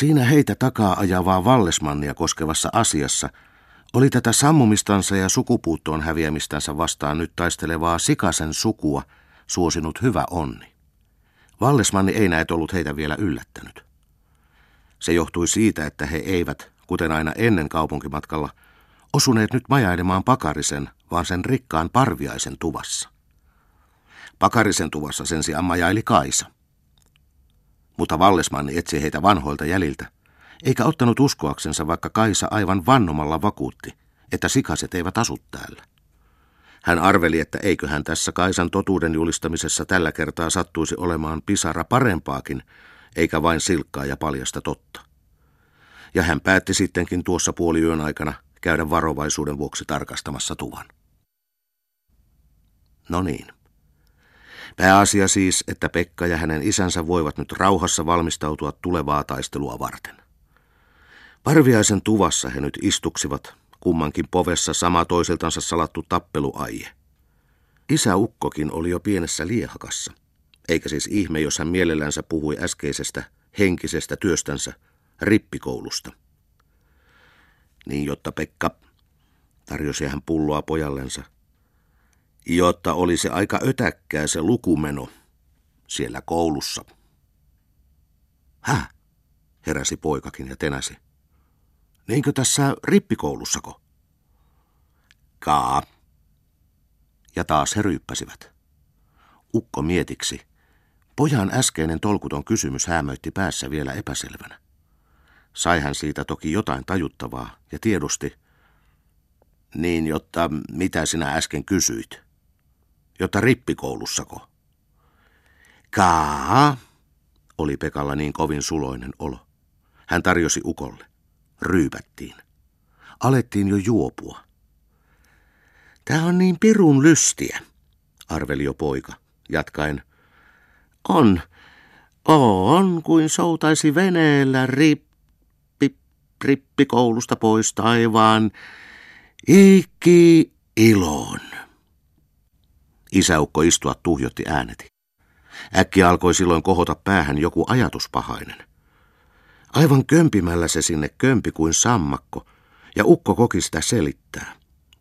Siinä heitä takaa ajavaa Vallesmannia koskevassa asiassa oli tätä sammumistansa ja sukupuuttoon häviämistänsä vastaan nyt taistelevaa Sikasen sukua suosinut hyvä onni. Vallesmanni ei näet ollut heitä vielä yllättänyt. Se johtui siitä, että he eivät, kuten aina ennen kaupunkimatkalla, osuneet nyt majailemaan Pakarisen, vaan sen rikkaan Parviaisen tuvassa. Pakarisen tuvassa sen sijaan majaili Kaisa. Mutta Vallesmanni etsi heitä vanhoilta jäljiltä, eikä ottanut uskoaksensa, vaikka Kaisa aivan vannomalla vakuutti, että Sikaset eivät asu täällä. Hän arveli, että eiköhän tässä Kaisan totuuden julistamisessa tällä kertaa sattuisi olemaan pisara parempaakin, eikä vain silkkaa ja paljasta totta. Ja hän päätti sittenkin tuossa puoliyön aikana käydä varovaisuuden vuoksi tarkastamassa tuvan. No niin. Pääasia siis, että Pekka ja hänen isänsä voivat nyt rauhassa valmistautua tulevaa taistelua varten. Parviaisen tuvassa he nyt istuksivat, kummankin povessa sama toiseltansa salattu tappeluaie. Isäukkokin oli jo pienessä liehakassa, eikä siis ihme, jos hän mielellänsä puhui äskeisestä henkisestä työstänsä rippikoulusta. Niin jotta Pekka, tarjosi hän pulloa pojallensa, jotta oli se aika ötäkkää se lukumeno siellä koulussa. Häh, heräsi poikakin ja tenäsi. Niinkö tässä rippikoulussako? Kaa. Ja taas he ryyppäsivät. Ukko mietiksi. Pojan äskeinen tolkuton kysymys hämöitti päässä vielä epäselvänä. Sai hän siitä toki jotain tajuttavaa ja tiedusti. Niin, jotta mitä sinä äsken kysyit? Jotta rippikoulussako? Kaa, oli Pekalla niin kovin suloinen olo. Hän tarjosi ukolle. Ryypättiin. Alettiin jo juopua. Tää on niin pirun lystiä, arveli jo poika, jatkaen. On kuin soutaisi veneellä rippikoulusta pois taivaan iki-iloon. Isäukko istua tuhjotti ääneti. Äkkiä alkoi silloin kohota päähän joku ajatuspahainen. Aivan kömpimällä se sinne kömpi kuin sammakko, ja ukko koki sitä selittää,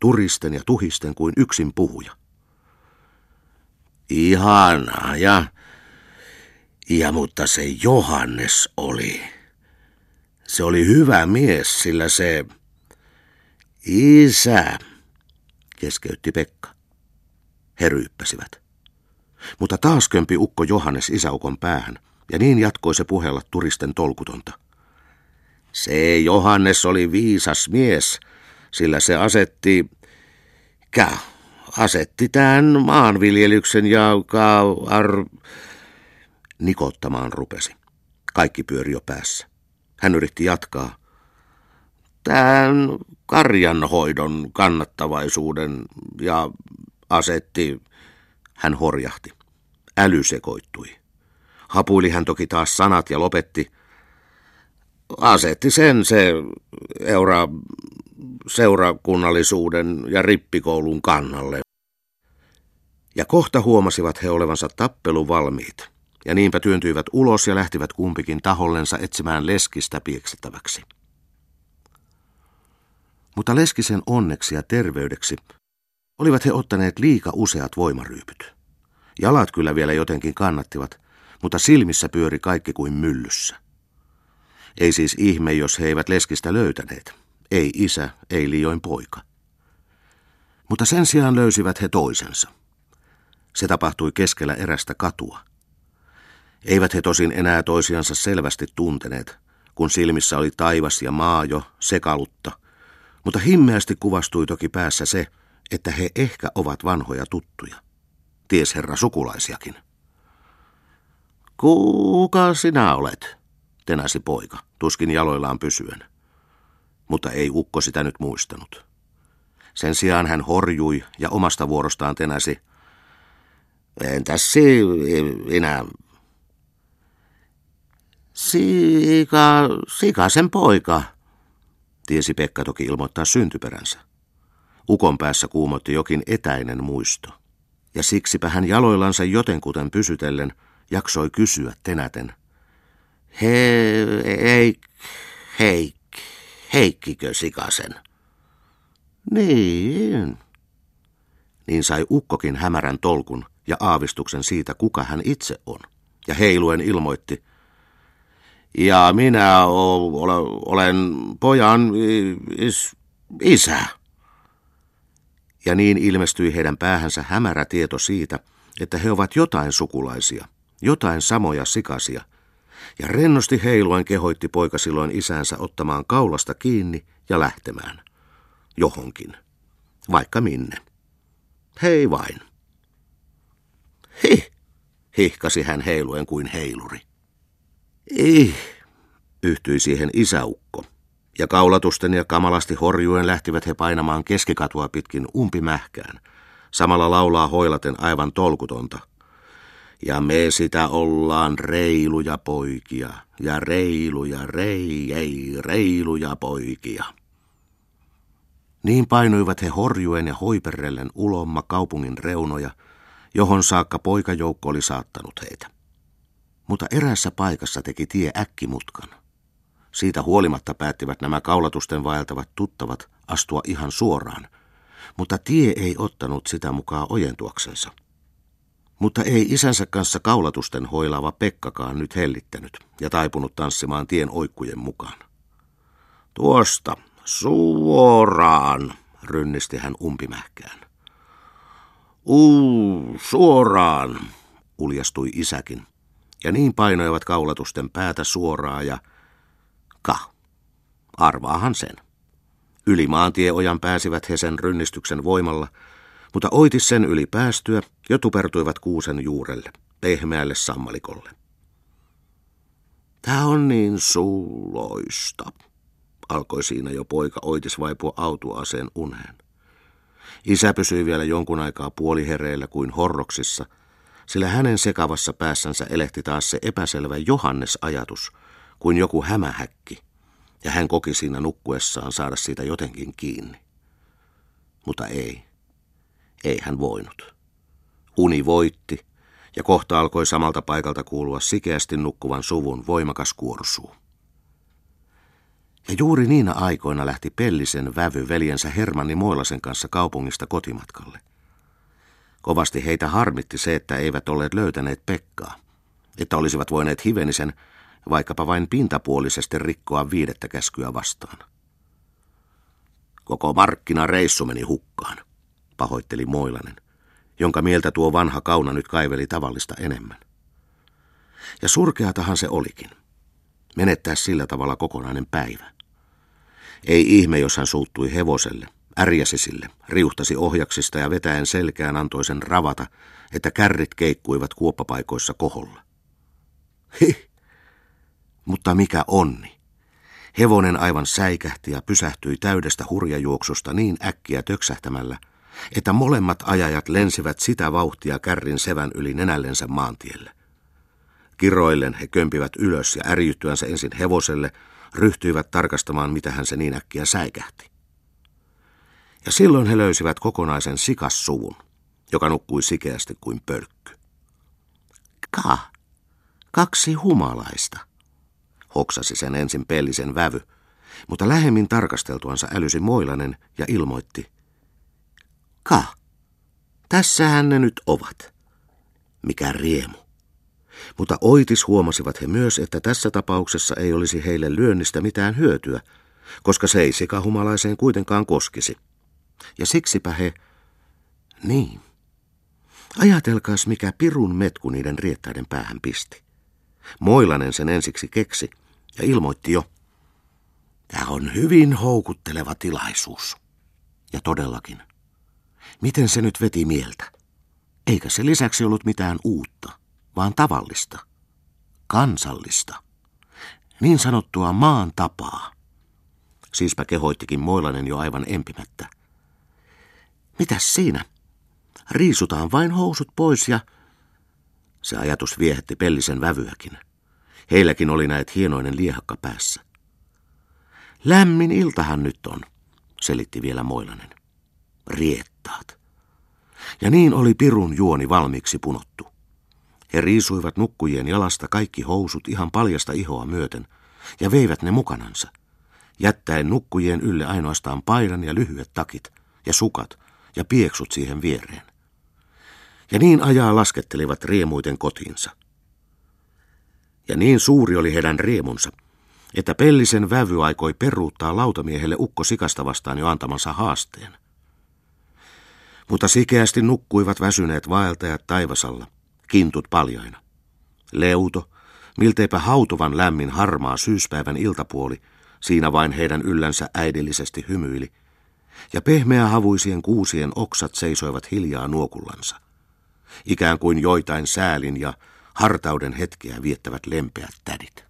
turisten ja tuhisten kuin yksin puhuja. Ihanaa, ja mutta se Johannes oli. Se oli hyvä mies, sillä se... Isä, keskeytti Pekka. He ryyppäsivät. Mutta taas kömpi ukko Johannes isäukon päähän, ja niin jatkoi se puheella turisten tolkutonta. Se Johannes oli viisas mies, sillä se asetti tämän maanviljelyksen ja nikottamaan rupesi. Kaikki pyöri jo päässä. Hän yritti jatkaa. Tämän karjanhoidon kannattavaisuuden ja asetti, hän horjahti. Äly sekoittui. Hapuili hän toki taas sanat ja lopetti. Asetti sen se seurakunnallisuuden ja rippikoulun kannalle. Ja kohta huomasivat he olevansa tappeluvalmiit, ja niinpä työntyivät ulos ja lähtivät kumpikin tahollensa etsimään leskistä pieksettäväksi. Mutta Leskisen onneksi ja terveydeksi olivat he ottaneet liika useat voimaryypyt. Jalat kyllä vielä jotenkin kannattivat, mutta silmissä pyöri kaikki kuin myllyssä. Ei siis ihme, jos he eivät Leskistä löytäneet. Ei isä, ei liioin poika. Mutta sen sijaan löysivät he toisensa. Se tapahtui keskellä erästä katua. Eivät he tosin enää toisiansa selvästi tunteneet, kun silmissä oli taivas ja maa jo sekalutta, mutta himmeästi kuvastui toki päässä se, että he ehkä ovat vanhoja tuttuja. Ties herra sukulaisiakin. Kuka sinä olet? Tenäsi poika, tuskin jaloillaan pysyen. Mutta ei ukko sitä nyt muistanut. Sen sijaan hän horjui ja omasta vuorostaan tenäsi. Entäs sinä? Sikasen poika. Tiesi Pekka toki ilmoittaa syntyperänsä. Ukon päässä kuumotti jokin etäinen muisto. Ja siksipä hän jaloillansa jotenkuten pysytellen jaksoi kysyä tenäten. He, ei, Heikkikö Sikasen? Niin. Niin sai ukkokin hämärän tolkun ja aavistuksen siitä, kuka hän itse on. Ja heiluen ilmoitti. Ja minä olen pojan isä. Ja niin ilmestyi heidän päähänsä hämärä tieto siitä, että he ovat jotain sukulaisia, jotain samoja Sikasia. Ja rennosti heiluen kehoitti poika silloin isänsä ottamaan kaulasta kiinni ja lähtemään. Johonkin. Vaikka minne. Hei vain. Hih, hihkasi hän heiluen kuin heiluri. Ih, yhtyi siihen isäukko. Ja kaulatusten ja kamalasti horjuen lähtivät he painamaan keskikatua pitkin umpimähkään. Samalla laulaa hoilaten aivan tolkutonta. Ja me sitä ollaan reiluja poikia, ja reiluja poikia. Niin painuivat he horjuen ja hoiperrellen ulomma kaupungin reunoja, johon saakka poikajoukko oli saattanut heitä. Mutta eräässä paikassa teki tie äkkimutkan. Siitä huolimatta päättivät nämä kaulatusten vaeltavat tuttavat astua ihan suoraan, mutta tie ei ottanut sitä mukaan ojentuaksensa. Mutta ei isänsä kanssa kaulatusten hoilaava Pekkakaan nyt hellittänyt ja taipunut tanssimaan tien oikkujen mukaan. Tuosta suoraan, rynnisti hän umpimähkään. Suoraan, uljastui isäkin. Ja niin painoivat kaulatusten päätä suoraan ja arvaahan sen. Yli maantieojan pääsivät he sen rynnistyksen voimalla, mutta oitis sen yli päästyä ja tupertuivat kuusen juurelle, pehmeälle sammalikolle. Tää on niin suloista, alkoi siinä jo poika oitis vaipua autuaaseen uneen. Isä pysyi vielä jonkun aikaa puolihereillä kuin horroksissa, sillä hänen sekavassa päässänsä elehti taas se epäselvä Johannes-ajatus, kuin joku hämähäkki, ja hän koki siinä nukkuessaan saada siitä jotenkin kiinni. Mutta ei hän voinut. Uni voitti, ja kohta alkoi samalta paikalta kuulua sikeästi nukkuvan suvun voimakas kuorsuu. Ja juuri niinä aikoina lähti Pellisen vävy veljensä Hermanni Moilasen kanssa kaupungista kotimatkalle. Kovasti heitä harmitti se, että eivät olleet löytäneet Pekkaa, että olisivat voineet hivenisen, vaikkapa vain pintapuolisesti rikkoa 5. käskyä vastaan. Koko markkinareissu meni hukkaan, pahoitteli Moilanen, jonka mieltä tuo vanha kauna nyt kaiveli tavallista enemmän. Ja surkeatahan se olikin, menettää sillä tavalla kokonainen päivä. Ei ihme, jos hän suuttui hevoselle, ärjäsi sille, riuhtasi ohjaksista ja vetäen selkään antoi sen ravata, että kärrit keikkuivat kuoppapaikoissa koholla. Mutta mikä onni! Hevonen aivan säikähti ja pysähtyi täydestä hurjajuoksusta niin äkkiä töksähtämällä, että molemmat ajajat lensivät sitä vauhtia kärrin sevän yli nenällensä maantielle. Kiroillen he kömpivät ylös ja ärjyttyänsä ensin hevoselle, ryhtyivät tarkastamaan, mitähän se niin äkkiä säikähti. Ja silloin he löysivät kokonaisen sikassuvun, joka nukkui sikeästi kuin pölkky. Kaksi humalaista, hoksasi sen ensin Pellisen vävy, mutta lähemmin tarkasteltuansa älysi Moilanen ja ilmoitti. Tässähän ne nyt ovat. Mikä riemu. Mutta oitis huomasivat he myös, että tässä tapauksessa ei olisi heille lyönnistä mitään hyötyä, koska se ei sikahumalaiseen kuitenkaan koskisi. Ja siksipä he... Niin. Ajatelkaas, mikä pirun metku niiden riettaiden päähän pisti. Moilanen sen ensiksi keksi ja ilmoitti jo. Tämä on hyvin houkutteleva tilaisuus. Ja todellakin. Miten se nyt veti mieltä? Eikä se lisäksi ollut mitään uutta, vaan tavallista, kansallista, niin sanottua maan tapaa. Siispä kehoittikin Moilanen jo aivan empimättä. Mitäs siinä? Riisutaan vain housut pois ja... Se ajatus viehätti Pellisen vävyäkin. Heilläkin oli näet hienoinen liehakka päässä. Lämmin iltahan nyt on, selitti vielä Moilanen. Riettaat. Ja niin oli pirun juoni valmiiksi punottu. He riisuivat nukkujien jalasta kaikki housut ihan paljasta ihoa myöten ja veivät ne mukanansa. jättäen nukkujien ylle ainoastaan paidan ja lyhyet takit ja sukat ja pieksut siihen viereen. Ja niin ajaa laskettelivat riemuiten kotiinsa. Ja niin suuri oli heidän riemunsa, että Pellisen vävy aikoi peruuttaa lautamiehelle ukko sikasta vastaan jo antamansa haasteen. Mutta sikeästi nukkuivat väsyneet vaeltajat taivasalla, kintut paljaina. Leuto, milteipä hautuvan lämmin harmaa syyspäivän iltapuoli, siinä vain heidän yllänsä äidillisesti hymyili, ja pehmeähavuisien kuusien oksat seisoivat hiljaa nuokullansa, ikään kuin joitain säälin ja hartauden hetkeä viettävät lempeät tädit.